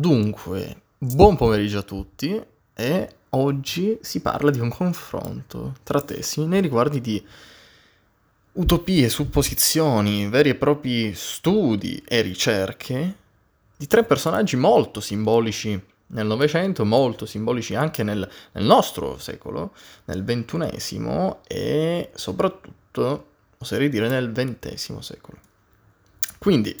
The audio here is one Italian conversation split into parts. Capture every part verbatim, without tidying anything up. Dunque, buon pomeriggio a tutti e oggi si parla di un confronto tra tesi nei riguardi di utopie, supposizioni, veri e propri studi e ricerche di tre personaggi molto simbolici nel Novecento, molto simbolici anche nel, nel nostro secolo, nel ventunesimo e soprattutto, oserei dire, nel ventesimo secolo. Quindi,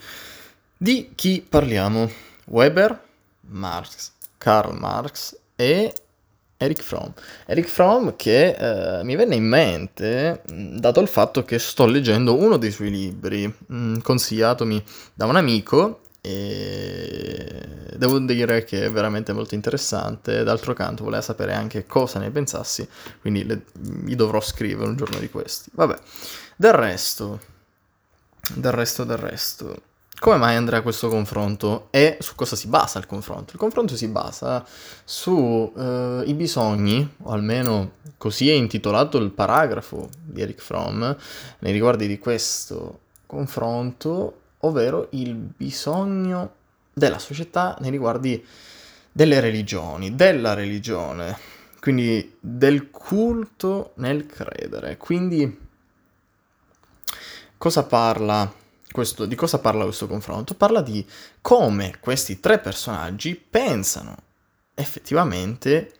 di chi parliamo? Weber, Marx, Karl Marx e Erich Fromm. Erich Fromm che eh, mi venne in mente dato il fatto che sto leggendo uno dei suoi libri, mh, consigliatomi da un amico, e devo dire che è veramente molto interessante. D'altro canto voleva sapere anche cosa ne pensassi, quindi le, gli dovrò scrivere un giorno di questi. Vabbè, del resto, del resto, del resto, come mai andrà questo confronto e su cosa si basa il confronto? Il confronto si basa sui eh, i bisogni, o almeno così è intitolato il paragrafo di Erich Fromm nei riguardi di questo confronto, ovvero il bisogno della società nei riguardi delle religioni, della religione, quindi del culto nel credere. Quindi cosa parla? Questo, di cosa parla questo confronto? Parla di come questi tre personaggi pensano effettivamente,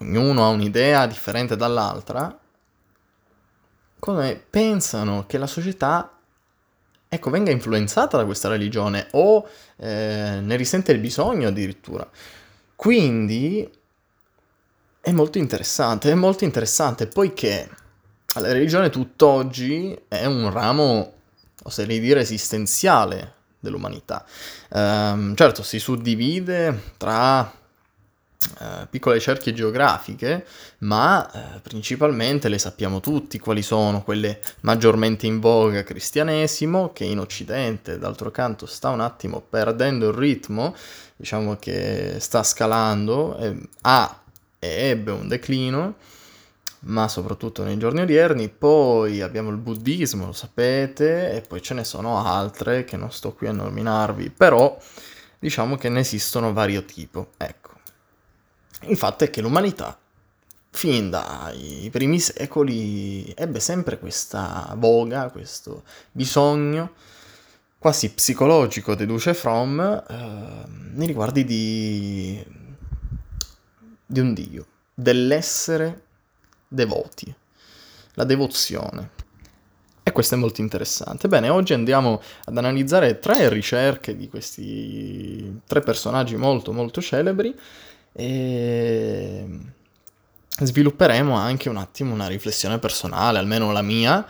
ognuno ha un'idea differente dall'altra, come pensano che la società, ecco, venga influenzata da questa religione o eh, ne risente il bisogno addirittura. Quindi è molto interessante, è molto interessante poiché la religione tutt'oggi è un ramo, oserei dire, esistenziale dell'umanità. Ehm, certo, si suddivide tra eh, piccole cerchie geografiche, ma eh, principalmente le sappiamo tutti quali sono quelle maggiormente in voga: cristianesimo, che in Occidente, d'altro canto, sta un attimo perdendo il ritmo, diciamo che sta scalando, eh, ha e ebbe un declino, ma soprattutto nei giorni odierni. Poi abbiamo il buddismo, lo sapete, e poi ce ne sono altre che non sto qui a nominarvi, però diciamo che ne esistono vario tipo, ecco. Il fatto è che l'umanità, fin dai primi secoli, ebbe sempre questa voga, questo bisogno, quasi psicologico, deduce Fromm, eh, nei riguardi di, di un Dio, dell'essere devoti, la devozione, e questo è molto interessante. Bene, oggi andiamo ad analizzare tre ricerche di questi tre personaggi molto molto celebri e svilupperemo anche un attimo una riflessione personale, almeno la mia,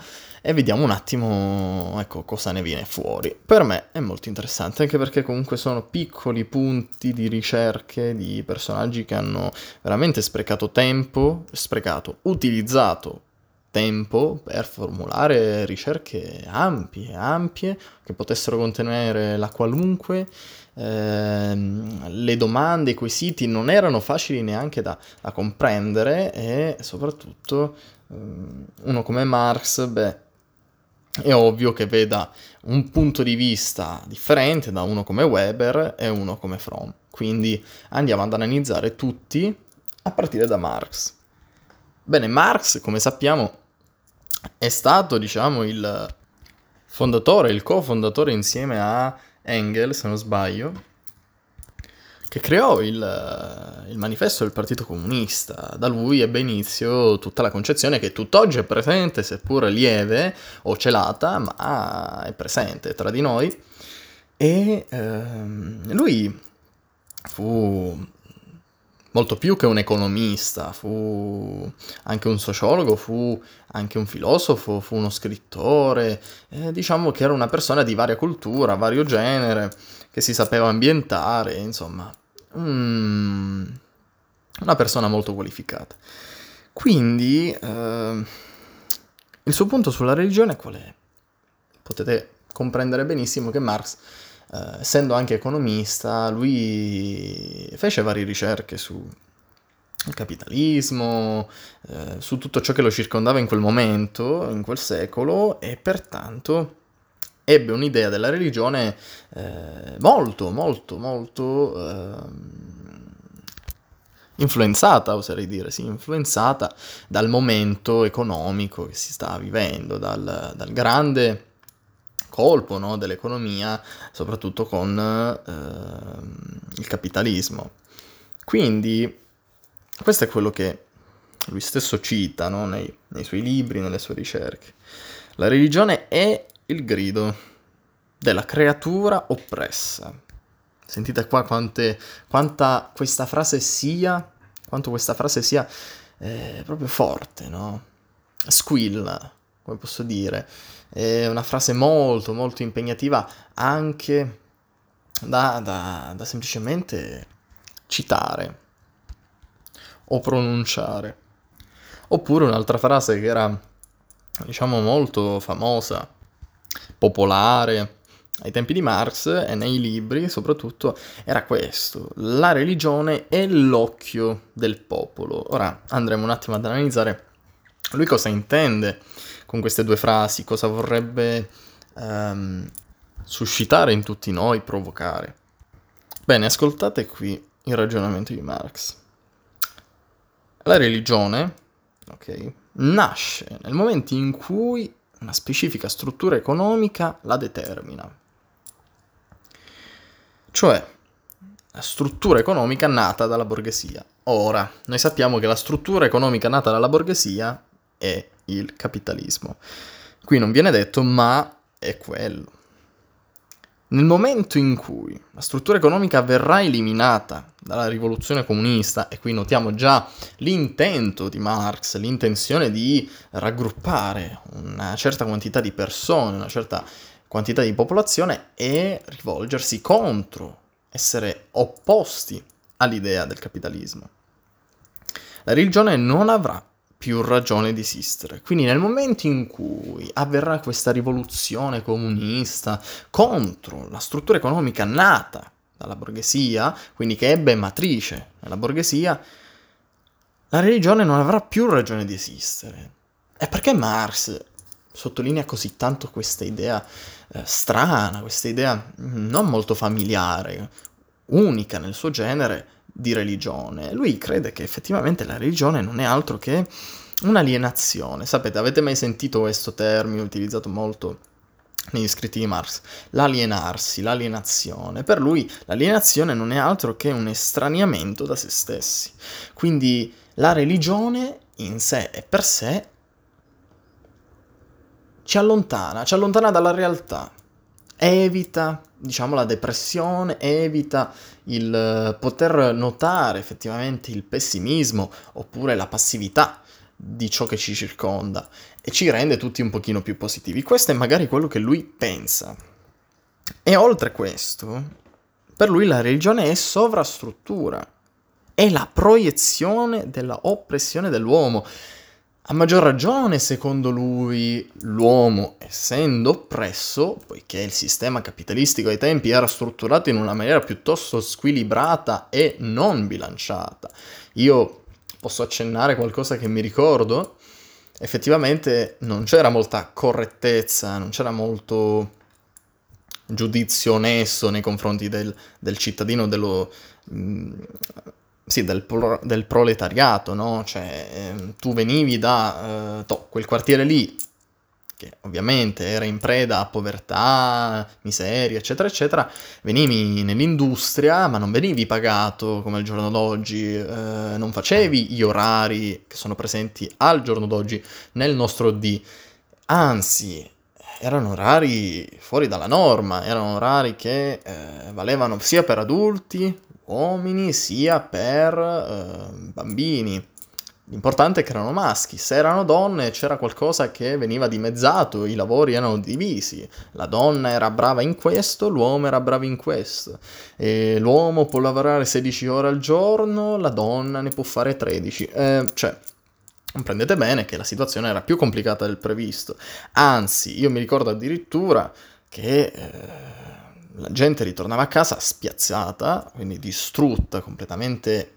e vediamo un attimo, ecco, cosa ne viene fuori. Per me è molto interessante, anche perché comunque sono piccoli punti di ricerche di personaggi che hanno veramente sprecato tempo, sprecato, utilizzato tempo per formulare ricerche ampie, ampie, che potessero contenere la qualunque. Ehm, le domande, i quesiti non erano facili neanche da, da comprendere, e soprattutto ehm, uno come Marx, beh, è ovvio che veda un punto di vista differente da uno come Weber e uno come Fromm. Quindi andiamo ad analizzare tutti a partire da Marx. Bene, Marx, come sappiamo, è stato, diciamo, il fondatore, il cofondatore insieme a Engels, se non sbaglio, che creò il, il Manifesto del Partito Comunista. Da lui ebbe inizio tutta la concezione che tutt'oggi è presente, seppur lieve o celata, ma è presente tra di noi. E ehm, lui fu molto più che un economista, fu anche un sociologo, fu anche un filosofo, fu uno scrittore, eh, diciamo che era una persona di varia cultura, vario genere, che si sapeva ambientare, insomma, mm, una persona molto qualificata. Quindi eh, il suo punto sulla religione qual è? Potete comprendere benissimo che Marx, Uh, essendo anche economista, lui fece varie ricerche sul capitalismo, uh, su tutto ciò che lo circondava in quel momento, in quel secolo, e pertanto ebbe un'idea della religione eh, molto, molto, molto eh, influenzata, oserei dire, sì, influenzata dal momento economico che si stava vivendo, dal, dal grande colpo, no, dell'economia, soprattutto con eh, il capitalismo. Quindi questo è quello che lui stesso cita, no, nei, nei suoi libri, nelle sue ricerche. La religione è il grido della creatura oppressa. Sentite qua quante, quanta questa frase sia, quanto questa frase sia eh, proprio forte, no? Squilla, come posso dire. È una frase molto, molto impegnativa anche da, da, da semplicemente citare o pronunciare. Oppure un'altra frase che era, diciamo, molto famosa, popolare ai tempi di Marx e nei libri soprattutto, era questo: la religione è l'occhio del popolo. Ora andremo un attimo ad analizzare lui cosa intende con queste due frasi, cosa vorrebbe ehm, suscitare in tutti noi, provocare. Bene, ascoltate qui il ragionamento di Marx. La religione, ok, nasce nel momento in cui una specifica struttura economica la determina. Cioè, la struttura economica nata dalla borghesia. Ora, noi sappiamo che la struttura economica nata dalla borghesia è il capitalismo. Qui non viene detto, ma è quello. Nel momento in cui la struttura economica verrà eliminata dalla rivoluzione comunista, e qui notiamo già l'intento di Marx, l'intenzione di raggruppare una certa quantità di persone, una certa quantità di popolazione e rivolgersi contro, essere opposti all'idea del capitalismo, la religione non avrà più ragione di esistere. Quindi nel momento in cui avverrà questa rivoluzione comunista contro la struttura economica nata dalla borghesia, quindi che ebbe matrice nella borghesia, la religione non avrà più ragione di esistere. E perché Marx sottolinea così tanto questa idea eh, strana, questa idea non molto familiare, unica nel suo genere, di religione? Lui crede che effettivamente la religione non è altro che un'alienazione. Sapete, avete mai sentito questo termine utilizzato molto negli scritti di Marx? L'alienarsi, l'alienazione. Per lui l'alienazione non è altro che un estraniamento da se stessi. Quindi la religione in sé e per sé ci allontana, ci allontana dalla realtà. Evita, diciamo, la depressione, evita il poter notare effettivamente il pessimismo oppure la passività di ciò che ci circonda e ci rende tutti un pochino più positivi. Questo è magari quello che lui pensa. E oltre questo, per lui la religione è sovrastruttura, è la proiezione della oppressione dell'uomo. A maggior ragione, secondo lui, l'uomo, essendo oppresso, poiché il sistema capitalistico ai tempi era strutturato in una maniera piuttosto squilibrata e non bilanciata. Io posso accennare qualcosa che mi ricordo? Effettivamente non c'era molta correttezza, non c'era molto giudizio onesto nei confronti del, del cittadino, dello... Mh, Sì, del, pro- del proletariato, no? Cioè, eh, tu venivi da eh, to, quel quartiere lì, che ovviamente era in preda a povertà, miseria, eccetera, eccetera, venivi nell'industria, ma non venivi pagato come al giorno d'oggi, eh, non facevi gli orari che sono presenti al giorno d'oggi nel nostro D. Anzi, erano orari fuori dalla norma, erano orari che eh, valevano sia per adulti, uomini, sia per eh, bambini. L'importante è che erano maschi. Se erano donne c'era qualcosa che veniva dimezzato, i lavori erano divisi, la donna era brava in questo, l'uomo era bravo in questo, e l'uomo può lavorare sedici ore al giorno, la donna ne può fare tredici. Eh, cioè, comprendete bene che la situazione era più complicata del previsto. Anzi, io mi ricordo addirittura che eh, la gente ritornava a casa spiazzata, quindi distrutta, completamente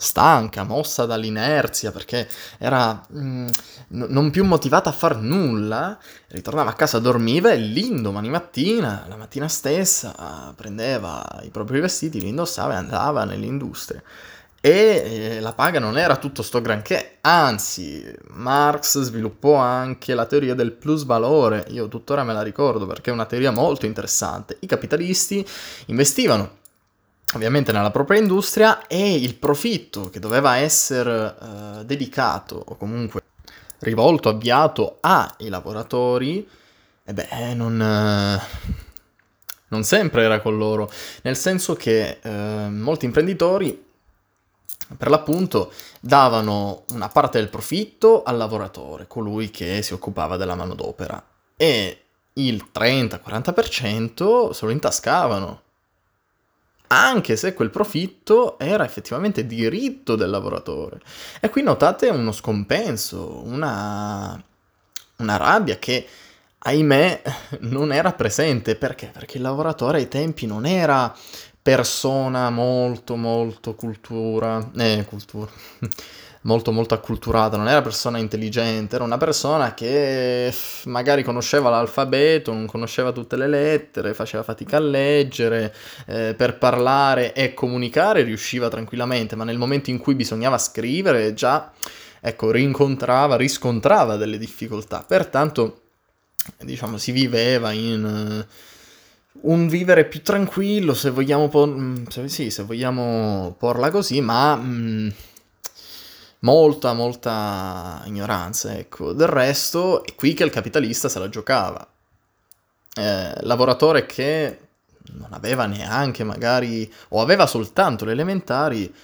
stanca, mossa dall'inerzia, perché era mh, non più motivata a far nulla, ritornava a casa, dormiva e l'indomani mattina, la mattina stessa, prendeva i propri vestiti, li indossava e andava nell'industria. E la paga non era tutto sto granché, anzi Marx sviluppò anche la teoria del plusvalore, io tuttora me la ricordo perché è una teoria molto interessante. I capitalisti investivano ovviamente nella propria industria e il profitto che doveva essere eh, dedicato o comunque rivolto, avviato ai lavoratori, e beh, non... Eh... non sempre era con loro, nel senso che eh, molti imprenditori per l'appunto davano una parte del profitto al lavoratore, colui che si occupava della manodopera, e il trenta-quaranta per cento se lo intascavano, anche se quel profitto era effettivamente diritto del lavoratore. E qui notate uno scompenso, una, una rabbia che, ahimè, non era presente. Perché? Perché il lavoratore ai tempi non era persona molto molto cultura, eh, cultura. molto molto acculturata, non era persona intelligente, era una persona che magari conosceva l'alfabeto, non conosceva tutte le lettere, faceva fatica a leggere, eh, per parlare e comunicare riusciva tranquillamente, ma nel momento in cui bisognava scrivere già, ecco, rincontrava, riscontrava delle difficoltà. Pertanto, diciamo, si viveva in... un vivere più tranquillo, se vogliamo, por- se, sì, se vogliamo porla così, ma mh, molta, molta ignoranza, ecco. Del resto è qui che il capitalista se la giocava. Eh, lavoratore che non aveva neanche magari, o aveva soltanto le elementari,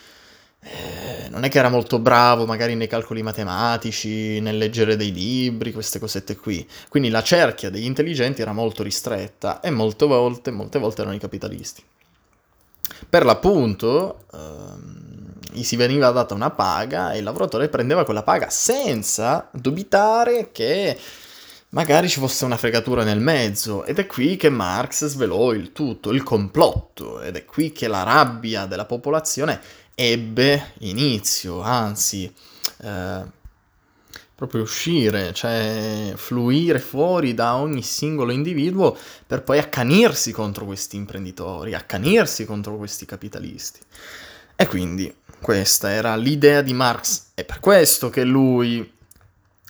eh, non è che era molto bravo magari nei calcoli matematici, nel leggere dei libri, queste cosette qui. Quindi la cerchia degli intelligenti era molto ristretta e molte volte, molte volte erano i capitalisti. Per l'appunto ehm, gli si veniva data una paga e il lavoratore prendeva quella paga senza dubitare che magari ci fosse una fregatura nel mezzo, ed è qui che Marx svelò il tutto, il complotto, ed è qui che la rabbia della popolazione ebbe inizio, anzi, eh, proprio uscire, cioè fluire fuori da ogni singolo individuo per poi accanirsi contro questi imprenditori, accanirsi contro questi capitalisti. E quindi questa era l'idea di Marx, è per questo che lui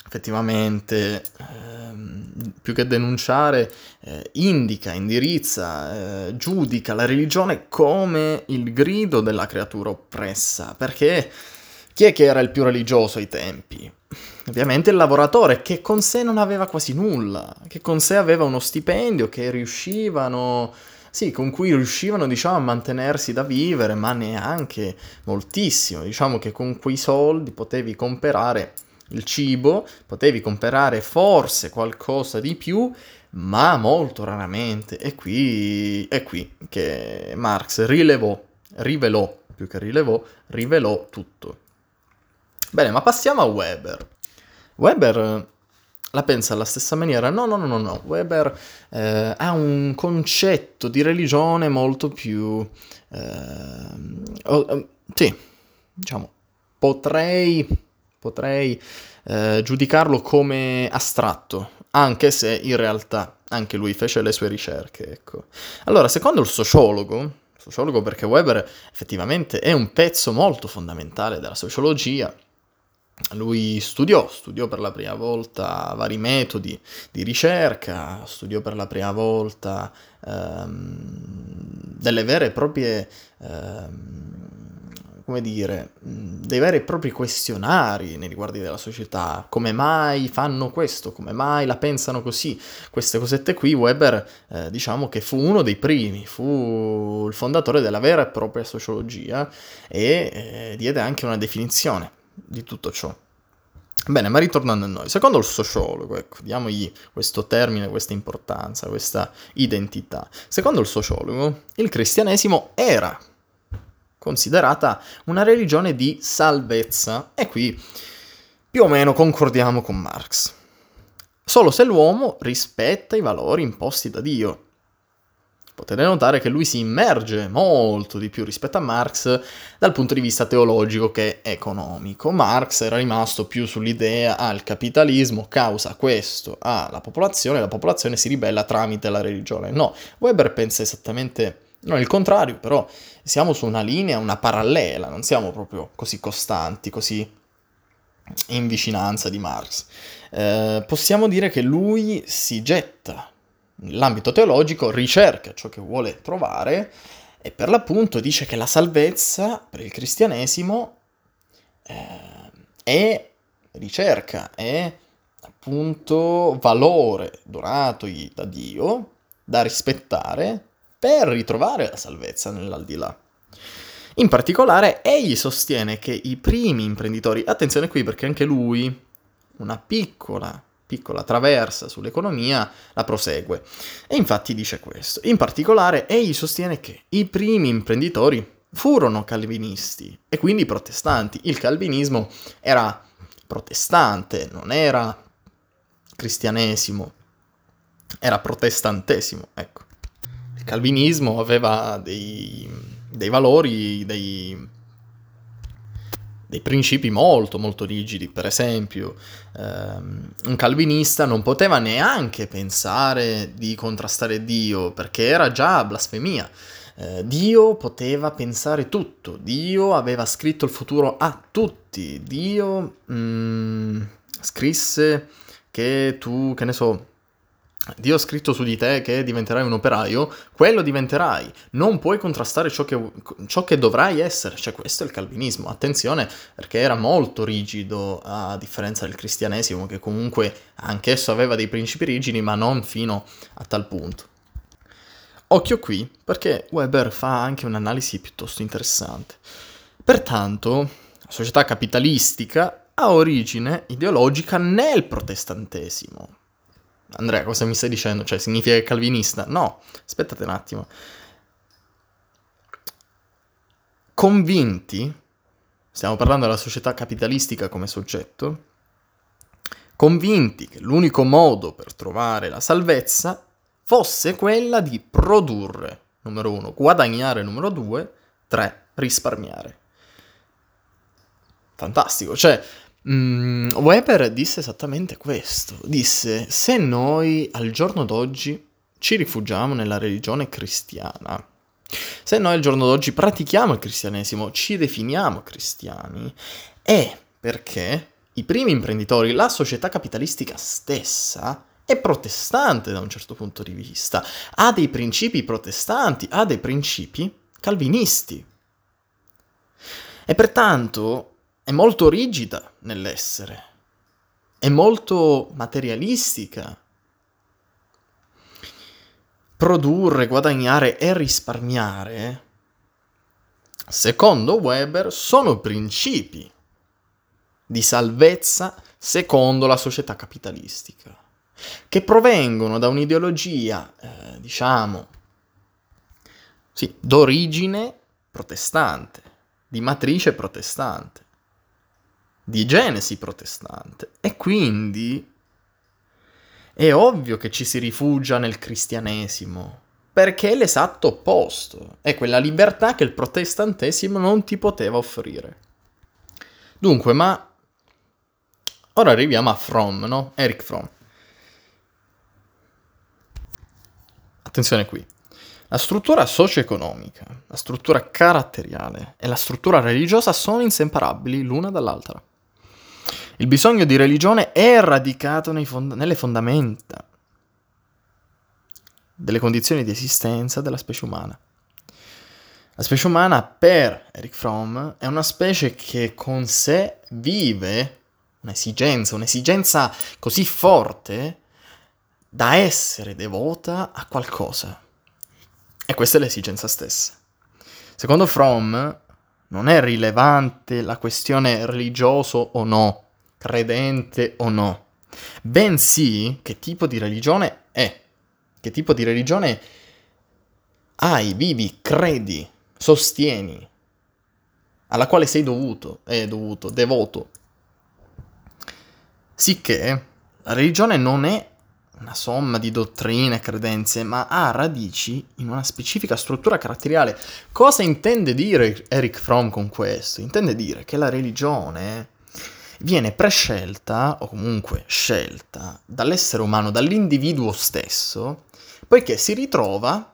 effettivamente, ehm, più che denunciare, eh, indica, indirizza, eh, giudica la religione come il grido della creatura oppressa. Perché chi è che era il più religioso ai tempi? Ovviamente il lavoratore, che con sé non aveva quasi nulla, che con sé aveva uno stipendio che riuscivano, sì, con cui riuscivano, diciamo, a mantenersi da vivere, ma neanche moltissimo. Diciamo che con quei soldi potevi comprare il cibo, potevi comprare forse qualcosa di più, ma molto raramente. E qui è qui che Marx rilevò, rivelò, più che rilevò, rivelò tutto. Bene, ma passiamo a Weber. Weber la pensa alla stessa maniera? No, no, no, no, no. Weber eh, ha un concetto di religione molto più... Eh, oh, sì, diciamo, potrei... Potrei eh, giudicarlo come astratto, anche se in realtà anche lui fece le sue ricerche, ecco. Allora, secondo il sociologo, sociologo perché Weber effettivamente è un pezzo molto fondamentale della sociologia, lui studiò, studiò per la prima volta vari metodi di ricerca, studiò per la prima volta ehm, delle vere e proprie... Ehm, come dire, dei veri e propri questionari nei riguardi della società, come mai fanno questo, come mai la pensano così, queste cosette qui. Weber, eh, diciamo che fu uno dei primi, fu il fondatore della vera e propria sociologia e eh, diede anche una definizione di tutto ciò. Bene, ma ritornando a noi, secondo il sociologo, ecco, diamogli questo termine, questa importanza, questa identità, secondo il sociologo il cristianesimo era considerata una religione di salvezza, e qui più o meno concordiamo con Marx, solo se l'uomo rispetta i valori imposti da Dio. Potete notare che lui si immerge molto di più rispetto a Marx dal punto di vista teologico che economico. Marx era rimasto più sull'idea al ah, capitalismo causa questo alla ah, popolazione, la popolazione si ribella tramite la religione. No, Weber pensa esattamente non il contrario, però siamo su una linea, una parallela, non siamo proprio così costanti, così in vicinanza di Marx. Eh, possiamo dire che lui si getta nell'ambito teologico, ricerca ciò che vuole trovare e per l'appunto dice che la salvezza per il cristianesimo eh, è ricerca, è appunto valore donatogli da Dio, da rispettare per ritrovare la salvezza nell'aldilà. In particolare egli sostiene che i primi imprenditori, attenzione qui perché anche lui una piccola piccola traversa sull'economia, la prosegue. E infatti dice questo. In particolare, egli sostiene che i primi imprenditori furono calvinisti e quindi protestanti. Il calvinismo era protestante, non era cristianesimo, era protestantesimo, ecco. Il calvinismo aveva dei, dei valori, dei... dei principi molto molto rigidi, per esempio ehm, un calvinista non poteva neanche pensare di contrastare Dio perché era già blasfemia, eh, Dio poteva pensare tutto, Dio aveva scritto il futuro a tutti, Dio mm, scrisse che tu, che ne so, Dio ha scritto su di te che diventerai un operaio, quello diventerai, non puoi contrastare ciò che, ciò che dovrai essere, cioè questo è il calvinismo, attenzione perché era molto rigido a differenza del cristianesimo che comunque anch'esso aveva dei principi rigidi ma non fino a tal punto. Occhio qui perché Weber fa anche un'analisi piuttosto interessante, pertanto la società capitalistica ha origine ideologica nel protestantesimo. Andrea, cosa mi stai dicendo? Cioè, significa che è calvinista? No, aspettate un attimo. Convinti, stiamo parlando della società capitalistica come soggetto, convinti che l'unico modo per trovare la salvezza fosse quella di produrre, numero uno, guadagnare, numero due, tre, risparmiare. Fantastico, cioè... Mm, Weber disse esattamente questo, disse se noi al giorno d'oggi ci rifugiamo nella religione cristiana, se noi al giorno d'oggi pratichiamo il cristianesimo, ci definiamo cristiani, è perché i primi imprenditori, la società capitalistica stessa è protestante da un certo punto di vista, ha dei principi protestanti, ha dei principi calvinisti e pertanto... è molto rigida nell'essere, è molto materialistica. Produrre, guadagnare e risparmiare, secondo Weber, sono principi di salvezza secondo la società capitalistica, che provengono da un'ideologia, eh, diciamo, sì, d'origine protestante, di matrice protestante, di genesi protestante, e quindi è ovvio che ci si rifugia nel cristianesimo, perché è l'esatto opposto, è quella libertà che il protestantesimo non ti poteva offrire. Dunque, ma ora arriviamo a Fromm, no? Erich Fromm. Attenzione qui. La struttura socio-economica, la struttura caratteriale e la struttura religiosa sono inseparabili l'una dall'altra. Il bisogno di religione è radicato nei fond- nelle fondamenta delle condizioni di esistenza della specie umana. La specie umana, per Erich Fromm, è una specie che con sé vive un'esigenza, un'esigenza così forte da essere devota a qualcosa. E questa è l'esigenza stessa. Secondo Fromm, non è rilevante la questione religioso o no, credente o no, bensì che tipo di religione è, che tipo di religione hai, vivi, credi, sostieni, alla quale sei dovuto, è dovuto, devoto. Sicché la religione non è una somma di dottrine e credenze, ma ha radici in una specifica struttura caratteriale. Cosa intende dire Erich Fromm con questo? Intende dire che la religione viene prescelta, o comunque scelta, dall'essere umano, dall'individuo stesso, poiché si ritrova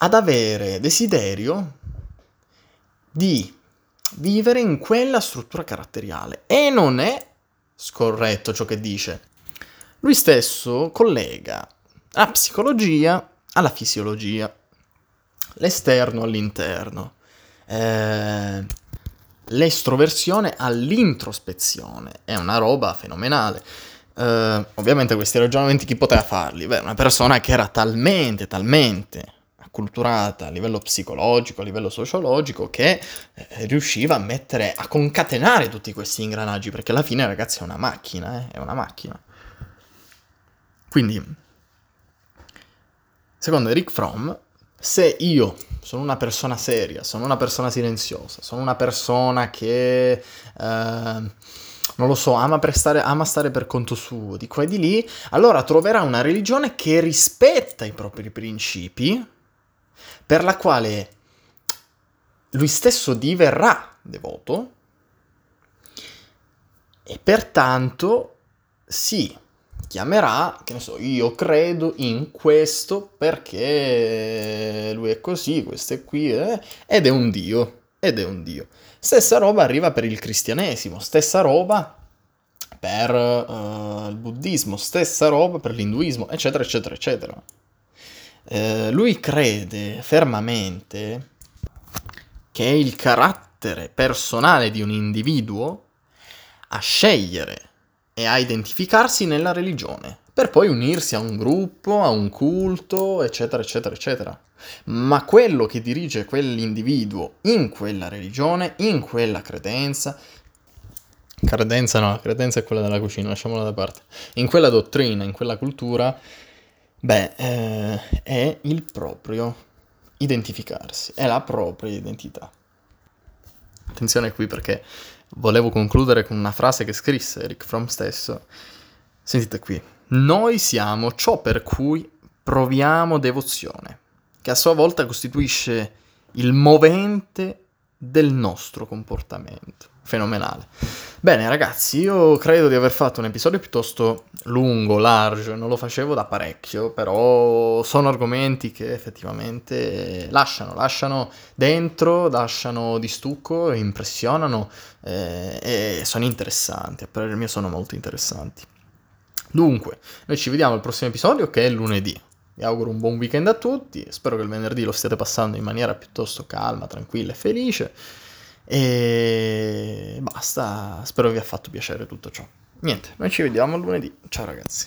ad avere desiderio di vivere in quella struttura caratteriale. E non è scorretto ciò che dice. Lui stesso collega la psicologia alla fisiologia, l'esterno all'interno, eh, l'estroversione all'introspezione. È una roba fenomenale. Eh, ovviamente questi ragionamenti chi poteva farli? Beh, una persona che era talmente, talmente acculturata a livello psicologico, a livello sociologico, che eh, riusciva a mettere, a concatenare tutti questi ingranaggi, perché alla fine, ragazzi, è una macchina, eh? È una macchina. Quindi, secondo Erich Fromm, se io sono una persona seria, sono una persona silenziosa, sono una persona che, eh, non lo so, ama, prestare, ama stare per conto suo, di qua e di lì, allora troverà una religione che rispetta i propri principi, per la quale lui stesso diverrà devoto, e pertanto sì, chiamerà, che ne so, io credo in questo perché lui è così, questo è qui, eh, ed è un dio, ed è un dio. Stessa roba arriva per il cristianesimo, stessa roba per uh, il buddismo, stessa roba per l'induismo, eccetera, eccetera, eccetera. Eh, lui crede fermamente che è il carattere personale di un individuo a scegliere e a identificarsi nella religione, per poi unirsi a un gruppo, a un culto, eccetera, eccetera, eccetera. Ma quello che dirige quell'individuo in quella religione, in quella credenza, credenza no, credenza è quella della cucina, lasciamola da parte, in quella dottrina, in quella cultura, beh, eh, è il proprio identificarsi, è la propria identità. Attenzione qui, perché volevo concludere con una frase che scrisse Erich Fromm stesso. Sentite qui. Noi siamo ciò per cui proviamo devozione, che a sua volta costituisce il movente del nostro comportamento. Fenomenale. Bene ragazzi, io credo di aver fatto un episodio piuttosto lungo, largo, non lo facevo da parecchio, però sono argomenti che effettivamente lasciano, lasciano dentro, lasciano di stucco, impressionano, eh, e sono interessanti, a parer mio sono molto interessanti. Dunque, noi ci vediamo al prossimo episodio, che è lunedì. Vi auguro un buon weekend a tutti, spero che il venerdì lo stiate passando in maniera piuttosto calma, tranquilla e felice. E basta, spero vi ha fatto piacere tutto ciò. Niente, noi ci vediamo lunedì. Ciao ragazzi.